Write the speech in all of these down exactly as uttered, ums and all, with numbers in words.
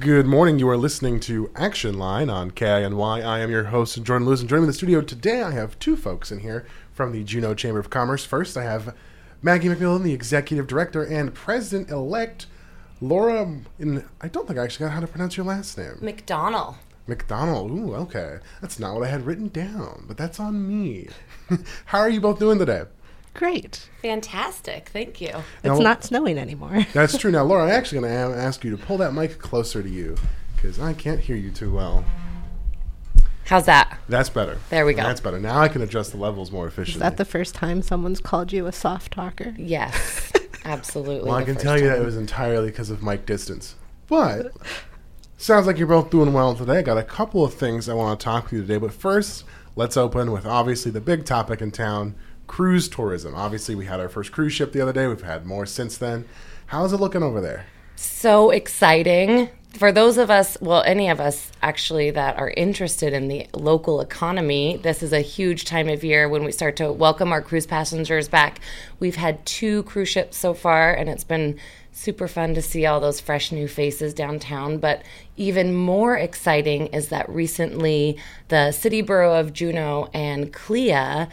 Good morning. You are listening to Action Line on K I N Y. I am your host, Jordan Lewis, and joining me in the studio today, I have two folks in here from the Juneau Chamber of Commerce. First, I have Maggie McMillan, the Executive Director and President-elect, Laura, in, I don't think I actually got how to pronounce your last name. McDonald. McDonald. Ooh, okay. That's not what I had written down, but that's on me. How are you both doing today? Great. Fantastic. Thank you. Now, it's not snowing anymore. That's true. Now, Laura, I'm actually going to ask you to pull that mic closer to you because I can't hear you too well. How's that? That's better. There we go. That's better. Now I can adjust the levels more efficiently. Is that the first time someone's called you a soft talker? Yes, absolutely. Well, I can tell you that it was entirely because of mic distance. But sounds like you're both doing well today. I got a couple of things I want to talk to you today. But first, let's open with obviously the big topic in town, cruise tourism. Obviously, we had our first cruise ship the other day. We've had more since then. How's it looking over there? So exciting. For those of us, well, any of us actually that are interested in the local economy, this is a huge time of year when we start to welcome our cruise passengers back. We've had two cruise ships so far, and it's been super fun to see all those fresh new faces downtown. But even more exciting is that recently the City Borough of Juneau and CLIA,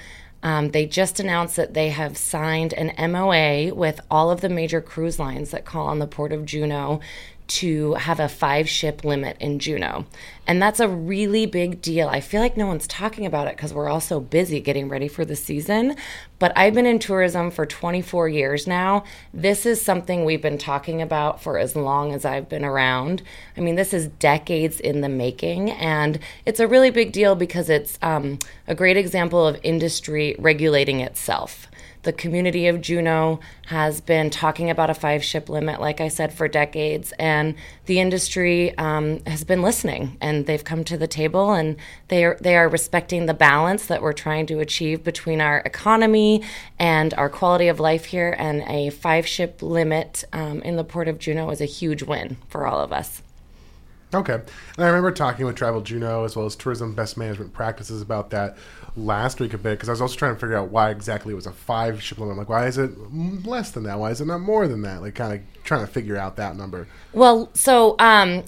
Um, they just announced that they have signed an M O A with all of the major cruise lines that call on the Port of Juneau to have a five-ship limit in Juneau. And that's a really big deal. I feel like no one's talking about it because we're all so busy getting ready for the season. But I've been in tourism for twenty-four years now. This is something we've been talking about for as long as I've been around. I mean, this is decades in the making. And it's a really big deal because it's um, a great example of industry regulating itself. The community of Juneau has been talking about a five-ship limit, like I said, for decades, and the industry um, has been listening, and they've come to the table, and they are, they are respecting the balance that we're trying to achieve between our economy and our quality of life here, and a five-ship limit um, in the Port of Juneau is a huge win for all of us. Okay. And I remember talking with Travel Juneau as well as Tourism Best Management Practices about that last week a bit, because I was also trying to figure out why exactly it was a five-ship limit. I'm like, why is it less than that? Why is it not more than that? Like, kind of trying to figure out that number. Well, so um,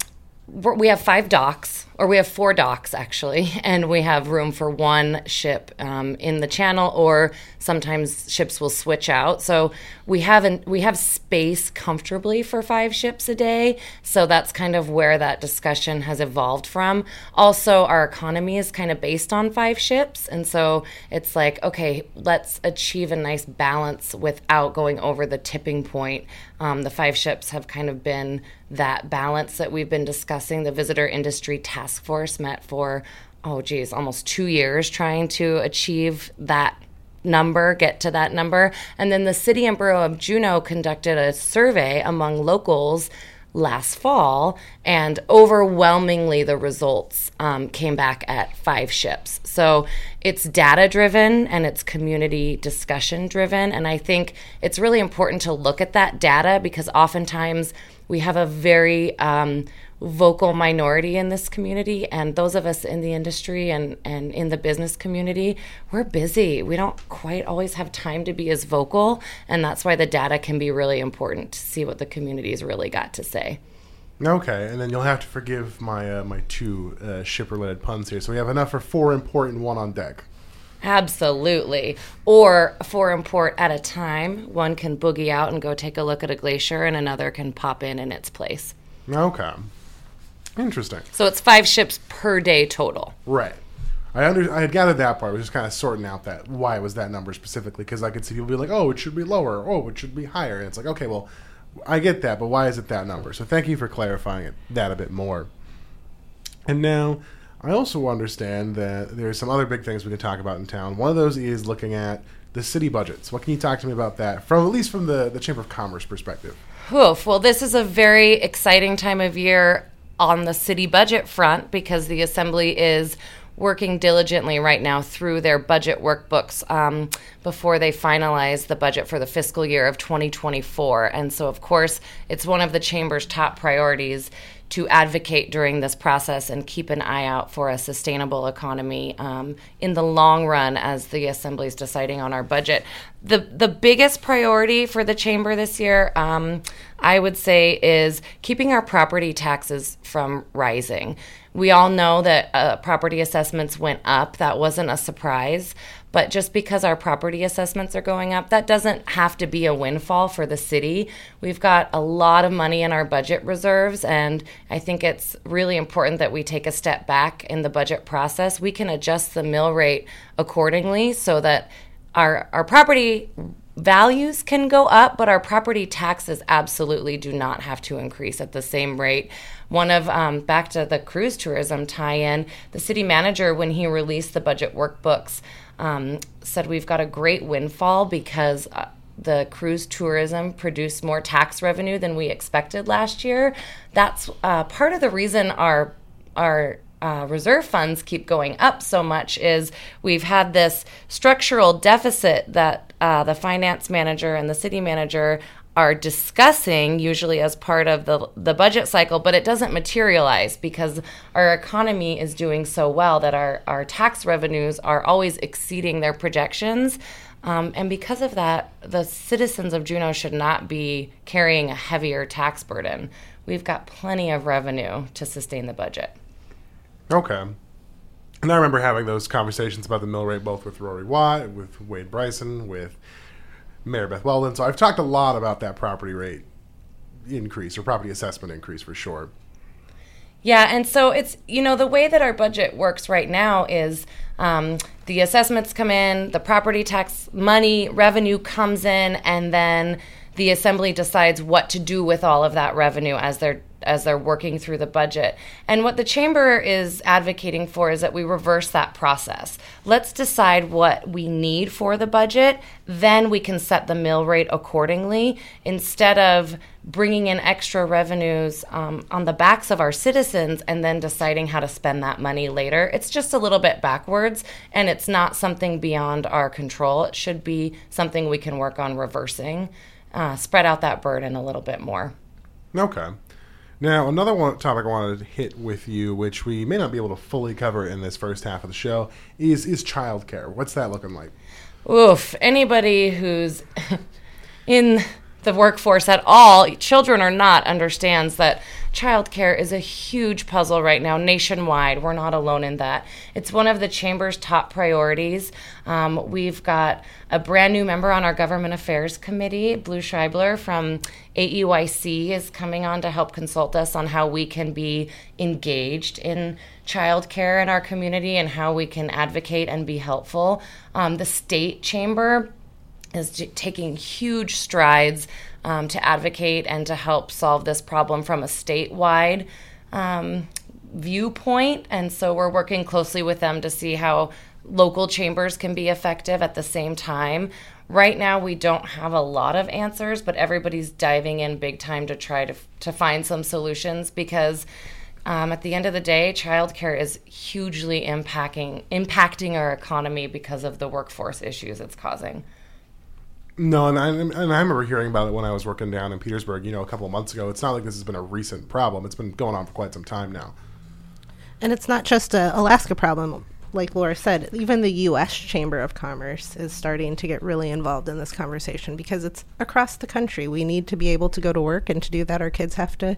we have five docks, or we have four docks, actually, and we have room for one ship um, in the channel, or sometimes ships will switch out. So we have an, we have space comfortably for five ships a day, so that's kind of where that discussion has evolved from. Also, our economy is kind of based on five ships, and so it's like, okay, let's achieve a nice balance without going over the tipping point. Um, the five ships have kind of been that balance that we've been discussing. The visitor industry task Task force met for, oh geez, almost two years trying to achieve that number, get to that number. And then the City and Borough of Juneau conducted a survey among locals last fall, and overwhelmingly the results um, came back at five ships. So it's data-driven and it's community discussion-driven, and I think it's really important to look at that data because oftentimes we have a very um, vocal minority in this community, and those of us in the industry and, and in the business community, we're busy. We don't quite always have time to be as vocal, and that's why the data can be really important to see what the community's really got to say. Okay, and then you'll have to forgive my uh, my two uh, ship-related puns here. So we have enough for four important, one on deck. Absolutely. Or for import at a time, one can boogie out and go take a look at a glacier, and another can pop in in its place. Okay. Interesting. So it's five ships per day total. Right. I under I had gathered that part. I was just kind of sorting out that why was that number specifically, because I could see people be like, oh, it should be lower. Oh, it should be higher. And it's like, okay, well, I get that, but why is it that number? So thank you for clarifying it, that a bit more. And now I also understand that there's some other big things we can talk about in town. One of those is looking at the city budgets. What can you talk to me about that, from at least from the, the Chamber of Commerce perspective? Oof, well, this is a very exciting time of year on the city budget front because the Assembly is working diligently right now through their budget workbooks um, before they finalize the budget for the fiscal year of twenty twenty-four. And so, of course, it's one of the Chamber's top priorities to advocate during this process and keep an eye out for a sustainable economy um, in the long run as the Assembly is deciding on our budget. The the biggest priority for the Chamber this year, um, I would say, is keeping our property taxes from rising. We all know that uh, property assessments went up. That wasn't a surprise. But just because our property assessments are going up, that doesn't have to be a windfall for the city. We've got a lot of money in our budget reserves, and I think it's really important that we take a step back in the budget process. We can adjust the mill rate accordingly so that Our our property values can go up, but our property taxes absolutely do not have to increase at the same rate. One of, um, back to the cruise tourism tie-in, the city manager, when he released the budget workbooks, um, said we've got a great windfall because uh, the cruise tourism produced more tax revenue than we expected last year. That's uh, part of the reason our our Uh, reserve funds keep going up so much is we've had this structural deficit that uh, the finance manager and the city manager are discussing usually as part of the the budget cycle, but it doesn't materialize because our economy is doing so well that our, our tax revenues are always exceeding their projections. Um, and because of that, the citizens of Juneau should not be carrying a heavier tax burden. We've got plenty of revenue to sustain the budget. Okay. And I remember having those conversations about the mill rate both with Rory Watt, with Wade Bryson, with Mayor Beth Weldon. So I've talked a lot about that property rate increase or property assessment increase for sure. Yeah, and so it's, you know, the way that our budget works right now is um, the assessments come in, the property tax money, revenue comes in, and then the Assembly decides what to do with all of that revenue as they're as they're working through the budget. And what the Chamber is advocating for is that we reverse that process. Let's decide what we need for the budget, then we can set the mill rate accordingly, instead of bringing in extra revenues um, on the backs of our citizens and then deciding how to spend that money later. It's just a little bit backwards, and it's not something beyond our control. It should be something we can work on reversing, uh, spread out that burden a little bit more. Okay. Now, another one topic I wanted to hit with you, which we may not be able to fully cover in this first half of the show, is is childcare. What's that looking like? Oof. Anybody who's in the workforce at all, children or not, understands that childcare is a huge puzzle right now nationwide. We're not alone in that. It's one of the Chamber's top priorities. Um, we've got a brand new member on our Government Affairs Committee, Blue Schreibler from A E Y C, is coming on to help consult us on how we can be engaged in childcare in our community and how we can advocate and be helpful. Um, the state chamber is j- taking huge strides um, to advocate and to help solve this problem from a statewide um, viewpoint. And so we're working closely with them to see how local chambers can be effective at the same time. Right now, we don't have a lot of answers, but everybody's diving in big time to try to, f- to find some solutions because Um, at the end of the day, childcare is hugely impacting impacting our economy because of the workforce issues it's causing. No, and I, and I remember hearing about it when I was working down in Petersburg, you know, a couple of months ago. It's not like this has been a recent problem. It's been going on for quite some time now. And it's not just an Alaska problem. Like Laura said, even the U S Chamber of Commerce is starting to get really involved in this conversation because it's across the country. We need to be able to go to work, and to do that, our kids have to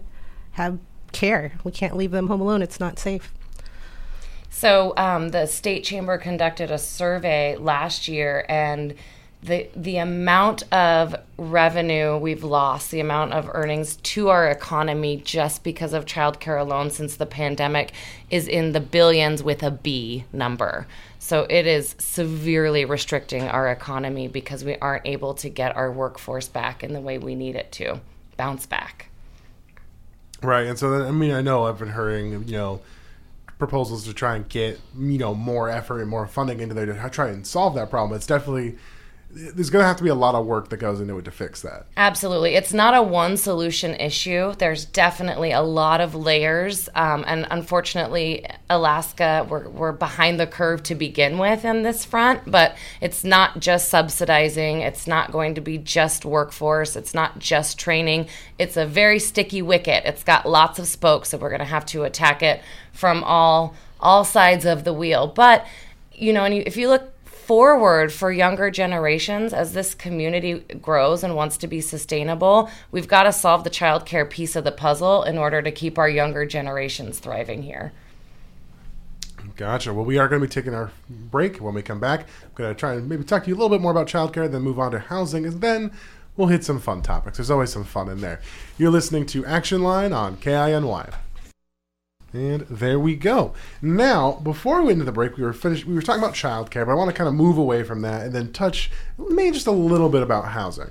have care. We can't leave them home alone. It's not safe. So um, the state chamber conducted a survey last year, and the the amount of revenue we've lost, the amount of earnings to our economy just because of childcare alone since the pandemic is in the billions with a B number. So it is severely restricting our economy because we aren't able to get our workforce back in the way we need it to bounce back. Right, and so, I mean, I know I've been hearing, you know, proposals to try and get, you know, more effort and more funding into there to try and solve that problem. It's definitely there's going to have to be a lot of work that goes into it to fix that. Absolutely. It's not a one solution issue. There's definitely a lot of layers. Um, and unfortunately, Alaska, we're, we're behind the curve to begin with in this front. But it's not just subsidizing. It's not going to be just workforce. It's not just training. It's a very sticky wicket. It's got lots of spokes. So we're going to have to attack it from all all sides of the wheel. But, you know, and you, if you look forward for younger generations, as this community grows and wants to be sustainable, we've got to solve the childcare piece of the puzzle in order to keep our younger generations thriving here. Gotcha. Well, we are going to be taking our break. When we come back, I'm going to try and maybe talk to you a little bit more about childcare, then move on to housing, and then we'll hit some fun topics. There's always some fun in there. You're listening to Action Line on K I N Y. And there we go. Now, before we went into the break, we were finished. We were talking about childcare, but I want to kind of move away from that and then touch maybe just a little bit about housing.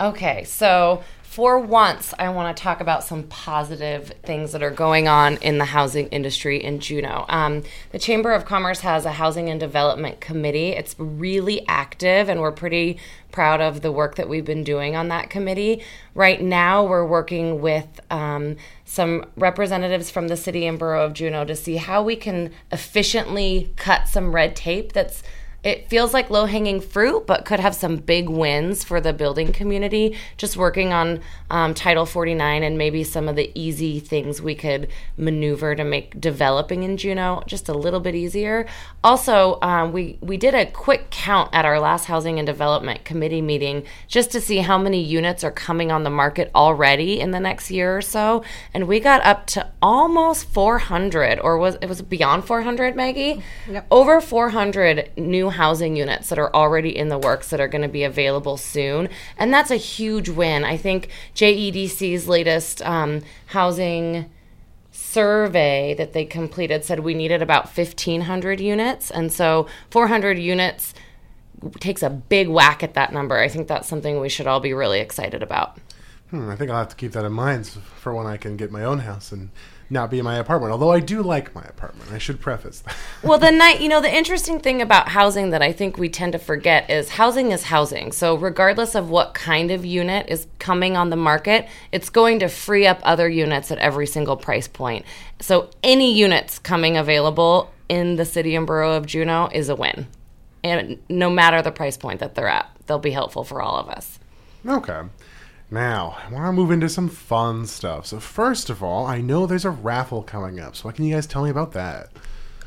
Okay, so for once, I want to talk about some positive things that are going on in the housing industry in Juneau. Um, the Chamber of Commerce has a Housing and Development Committee. It's really active, and we're pretty proud of the work that we've been doing on that committee. Right now, we're working with um, some representatives from the City and Borough of Juneau to see how we can efficiently cut some red tape that's It feels like low-hanging fruit, but could have some big wins for the building community. Just working on um, Title forty-nine and maybe some of the easy things we could maneuver to make developing in Juneau just a little bit easier. Also, um, we, we did a quick count at our last Housing and Development Committee meeting just to see how many units are coming on the market already in the next year or so. And we got up to almost four hundred, or was it was beyond four hundred, Maggie? Yep. Over four hundred new housing units that are already in the works that are going to be available soon. And that's a huge win. I think J E D C's latest um, housing survey that they completed said we needed about fifteen hundred units. And so four hundred units takes a big whack at that number. I think that's something we should all be really excited about. Hmm, I think I'll have to keep that in mind for when I can get my own house and not be in my apartment, although I do like my apartment. I should preface that. Well, the night, you know, the interesting thing about housing that I think we tend to forget is housing is housing. So regardless of what kind of unit is coming on the market, it's going to free up other units at every single price point. So any units coming available in the City and Borough of Juneau is a win. And no matter the price point that they're at, they'll be helpful for all of us. Okay. Now, I want to move into some fun stuff. So first of all, I know there's a raffle coming up. So what can you guys tell me about that?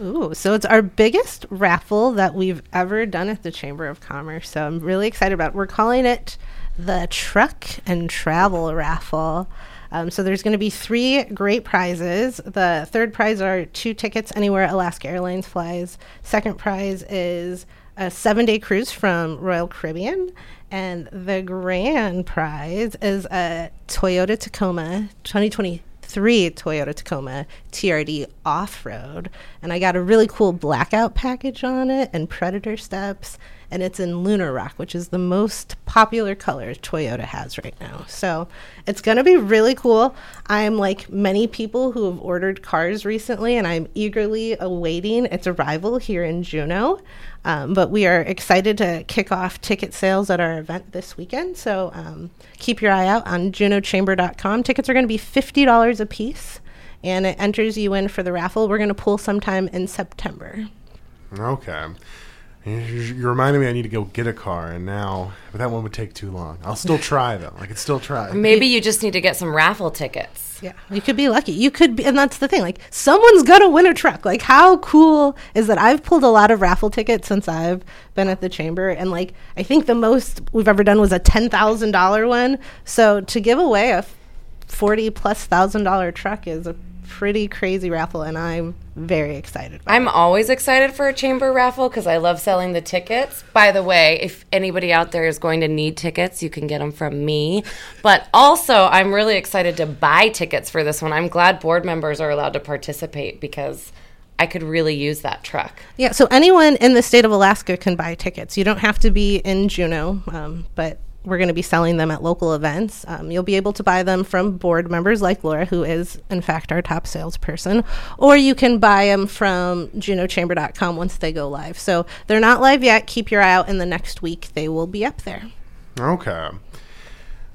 Ooh, so it's our biggest raffle that we've ever done at the Chamber of Commerce. So I'm really excited about it. We're calling it the Truck and Travel Raffle. Um, so there's going to be three great prizes. The third prize are two tickets anywhere Alaska Airlines flies. Second prize is a seven-day cruise from Royal Caribbean. And the grand prize is a Toyota Tacoma, twenty twenty-three Toyota Tacoma T R D off-road. And I got a really cool blackout package on it and Predator steps. And it's in Lunar Rock, which is the most popular color Toyota has right now. So it's going to be really cool. I'm like many people who have ordered cars recently, and I'm eagerly awaiting its arrival here in Juneau. Um, but we are excited to kick off ticket sales at our event this weekend. So um, keep your eye out on Juneo Chamber dot com. Tickets are going to be fifty dollars a piece, and it enters you in for the raffle. We're going to pull sometime in September. Okay. You reminded me I need to go get a car, and now, but that one would take too long. I'll still try, though. I could still try. Maybe you just need to get some raffle tickets. Yeah, you could be lucky. You could be, and that's the thing. Like, someone's going to win a truck. Like, how cool is that? I've pulled a lot of raffle tickets since I've been at the Chamber, and, like, I think the most we've ever done was a ten thousand dollars one. So to give away a forty plus thousand dollar truck is a pretty crazy raffle, and I'm very excited about I'm it. Always excited for a chamber raffle because I love selling the tickets. By the way, if anybody out there is going to need tickets, you can get them from me. But also, I'm really excited to buy tickets for this one. I'm glad board members are allowed to participate because I could really use that truck. Yeah, so anyone in the state of Alaska can buy tickets. You don't have to be in Juneau, um, but we're going to be selling them at local events. Um, you'll be able to buy them from board members like Laura, who is, in fact, our top salesperson, or you can buy them from Juneau Chamber dot com once they go live. So they're not live yet. Keep your eye out. In the next week, they will be up there. Okay.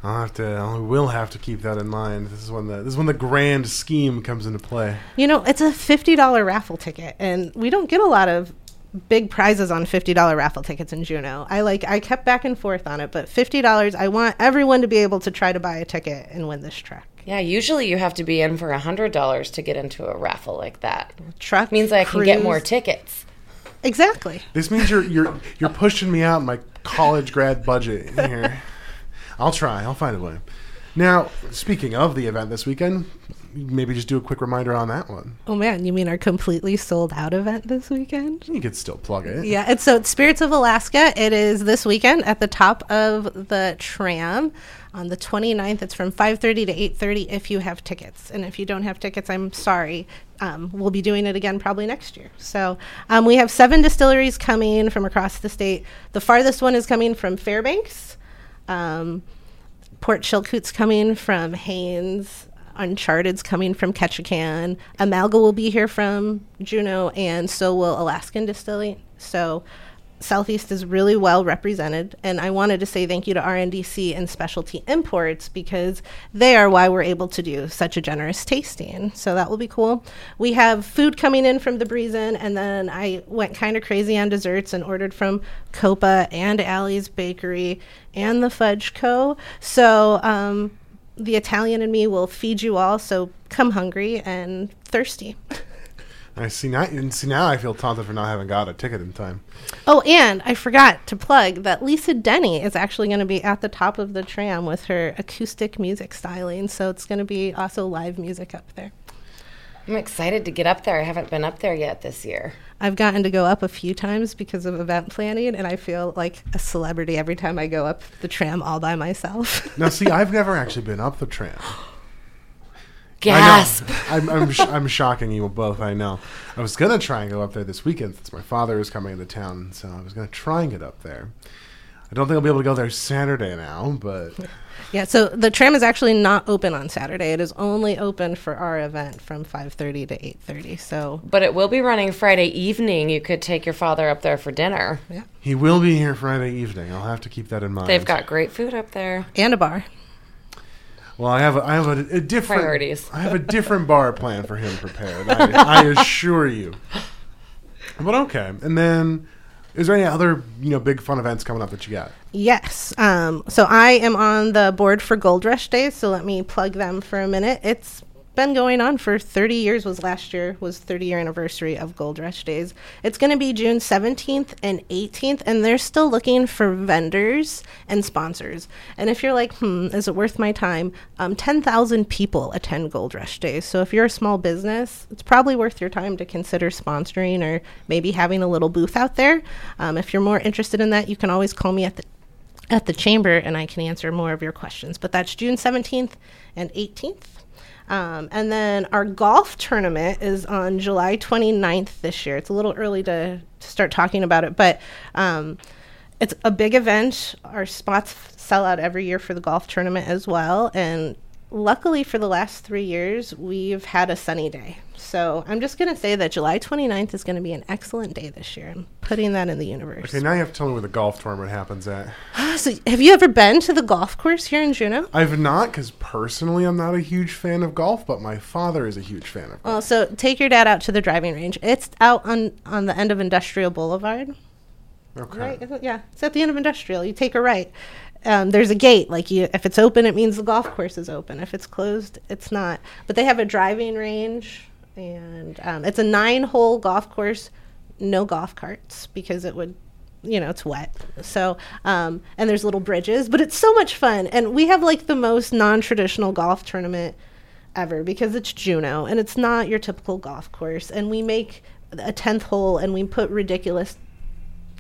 I'll have to, I will have to keep that in mind. This is when the this is when the grand scheme comes into play. You know, it's a fifty dollars raffle ticket, and we don't get a lot of big prizes on fifty dollars raffle tickets in Juneau. I like I kept back and forth on it, but fifty dollars, I want everyone to be able to try to buy a ticket and win this truck. Yeah, usually you have to be in for one hundred dollars to get into a raffle like that. Truck means I cruise. Can get more tickets. Exactly. This means you're you're you're pushing me out my college grad budget here. I'll try. I'll find a way. Now, speaking of the event this weekend, maybe just do a quick reminder on that one. Oh, man. You mean our completely sold out event this weekend? You could still plug it. Yeah. And so it's Spirits of Alaska. It is this weekend at the top of the tram on the twenty-ninth. It's from five thirty to eight thirty if you have tickets. And if you don't have tickets, I'm sorry. Um, we'll be doing it again probably next year. So um, we have seven distilleries coming from across the state. The farthest one is coming from Fairbanks. Um, Port Chilcoot's coming from Haines, Uncharted's coming from Ketchikan, Amalga will be here from Juneau, and so will Alaskan Distilling. So Southeast is really well represented, and I wanted to say thank you to R N D C and Specialty Imports because they are why we're able to do such a generous tasting. So that will be cool. We have food coming in from the Breezin, and then I went kind of crazy on desserts and ordered from Copa and Allie's Bakery and the Fudge Co. So um, the Italian in me will feed you all, so come hungry and thirsty. I see now, and see now I feel taunted for not having got a ticket in time. Oh, and I forgot to plug that Lisa Denny is actually going to be at the top of the tram with her acoustic music styling. So it's going to be also live music up there. I'm excited to get up there. I haven't been up there yet this year. I've gotten to go up a few times because of event planning, and I feel like a celebrity every time I go up the tram all by myself. Now, see, I've never actually been up the tram. Gasp! I'm I'm, sh- I'm shocking you both. I know. I was gonna try and go up there this weekend since my father is coming into town, so I was gonna try and get up there. I don't think I'll be able to go there Saturday now, but yeah. So the tram is actually not open on Saturday. It is only open for our event from five thirty to eight thirty. So, but it will be running Friday evening. You could take your father up there for dinner. Yeah, he will be here Friday evening. I'll have to keep that in mind. They've got great food up there and a bar. Well, I have a, I have a, a different priorities. I have a different bar plan for him prepared. I, I assure you. But okay, and then is there any other you know big fun events coming up that you got? Yes. Um, so I am on the board for Gold Rush Days. So let me plug them for a minute. It's been going on for thirty years. Was last year was thirty year anniversary of Gold Rush Days. It's going to be June seventeenth and eighteenth, and they're still looking for vendors and sponsors. And if you're like, hmm, is it worth my time? Um, ten thousand people attend Gold Rush Days. So if you're a small business, it's probably worth your time to consider sponsoring or maybe having a little booth out there. Um, if you're more interested in that, you can always call me at the at the chamber, and I can answer more of your questions. But that's June seventeenth and eighteenth. Um, and then our golf tournament is on July twenty-ninth this year. It's a little early to, to start talking about it, but um, it's a big event. Our spots sell out every year for the golf tournament as well. And luckily for the last three years, we've had a sunny day. So I'm just going to say that July twenty-ninth is going to be an excellent day this year. I'm putting that in the universe. Okay, now you have to tell me where the golf tournament happens at. So have you ever been to the golf course here in Juneau? I've not, because personally I'm not a huge fan of golf, but my father is a huge fan of golf. Well, so take your dad out to the driving range. It's out on, on the end of Industrial Boulevard. Okay. Right? It, yeah, it's at the end of Industrial. You take a right. Um, there's a gate. Like you, if it's open, it means the golf course is open. If it's closed, it's not. But they have a driving range, and um, it's a nine-hole golf course, no golf carts because it would, you know, it's wet. So, um, and there's little bridges, but it's so much fun. And we have like the most non-traditional golf tournament ever because it's Juneau and it's not your typical golf course. And we make a tenth hole and we put ridiculous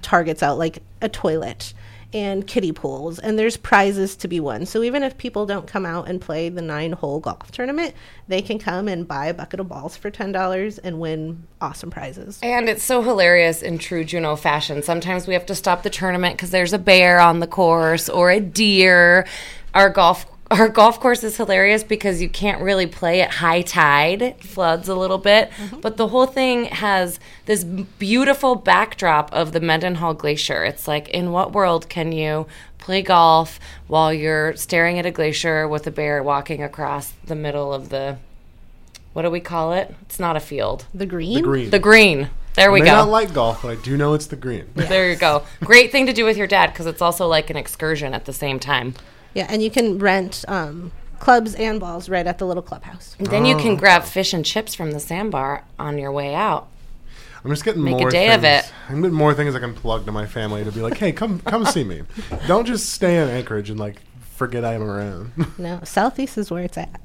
targets out, like a toilet. and kiddie pools, and there's prizes to be won. So even if people don't come out and play the nine-hole golf tournament, they can come and buy a bucket of balls for ten dollars and win awesome prizes. And it's so hilarious in true Juneau fashion. Sometimes we have to stop the tournament because there's a bear on the course or a deer. Our golf Our golf course is hilarious because you can't really play at high tide. It floods a little bit. Mm-hmm. But the whole thing has this beautiful backdrop of the Mendenhall Glacier. It's like, in what world can you play golf while you're staring at a glacier with a bear walking across the middle of the, what do we call it? It's not a field. The green? The green. The green. There we go. I may not like golf, but I do know it's the green. Yes. There you go. Great thing to do with your dad because it's also like an excursion at the same time. Yeah, and you can rent um, clubs and balls right at the little clubhouse. And then oh. you can grab fish and chips from the sandbar on your way out. I'm just getting Make more a day things. Of it. I'm getting more things I can plug to my family to be like, hey, come come see me. Don't just stay in Anchorage and like forget I'm around. No, Southeast is where it's at.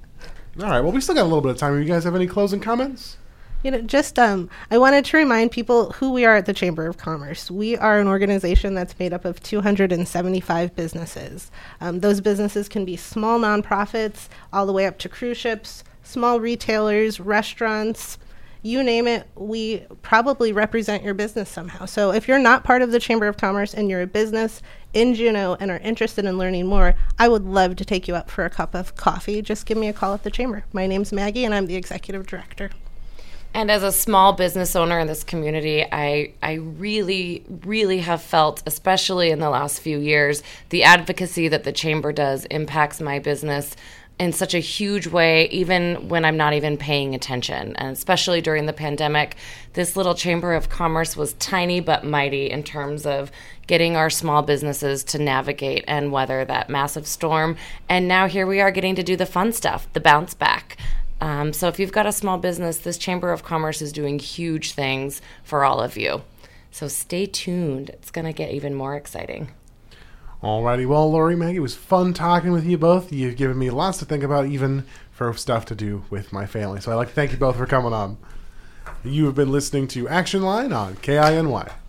All right. Well, we still got a little bit of time. Do you guys have any closing comments? You know, just um, I wanted to remind people who we are at the Chamber of Commerce. We are an organization that's made up of two hundred seventy-five businesses. Um, those businesses can be small nonprofits, all the way up to cruise ships, small retailers, restaurants, you name it. We probably represent your business somehow. So if you're not part of the Chamber of Commerce and you're a business in Juneau and are interested in learning more, I would love to take you up for a cup of coffee. Just give me a call at the Chamber. My name's Maggie, and I'm the Executive Director. And as a small business owner in this community, I I really, really have felt, especially in the last few years, the advocacy that the Chamber does impacts my business in such a huge way, even when I'm not even paying attention. And especially during the pandemic, this little Chamber of Commerce was tiny but mighty in terms of getting our small businesses to navigate and weather that massive storm. And now here we are getting to do the fun stuff, the bounce back. Um, so if you've got a small business, this Chamber of Commerce is doing huge things for all of you. So stay tuned. It's going to get even more exciting. All righty. Well, Lori, Maggie, it was fun talking with you both. You've given me lots to think about, even for stuff to do with my family. So I'd like to thank you both for coming on. You have been listening to Action Line on K I N Y.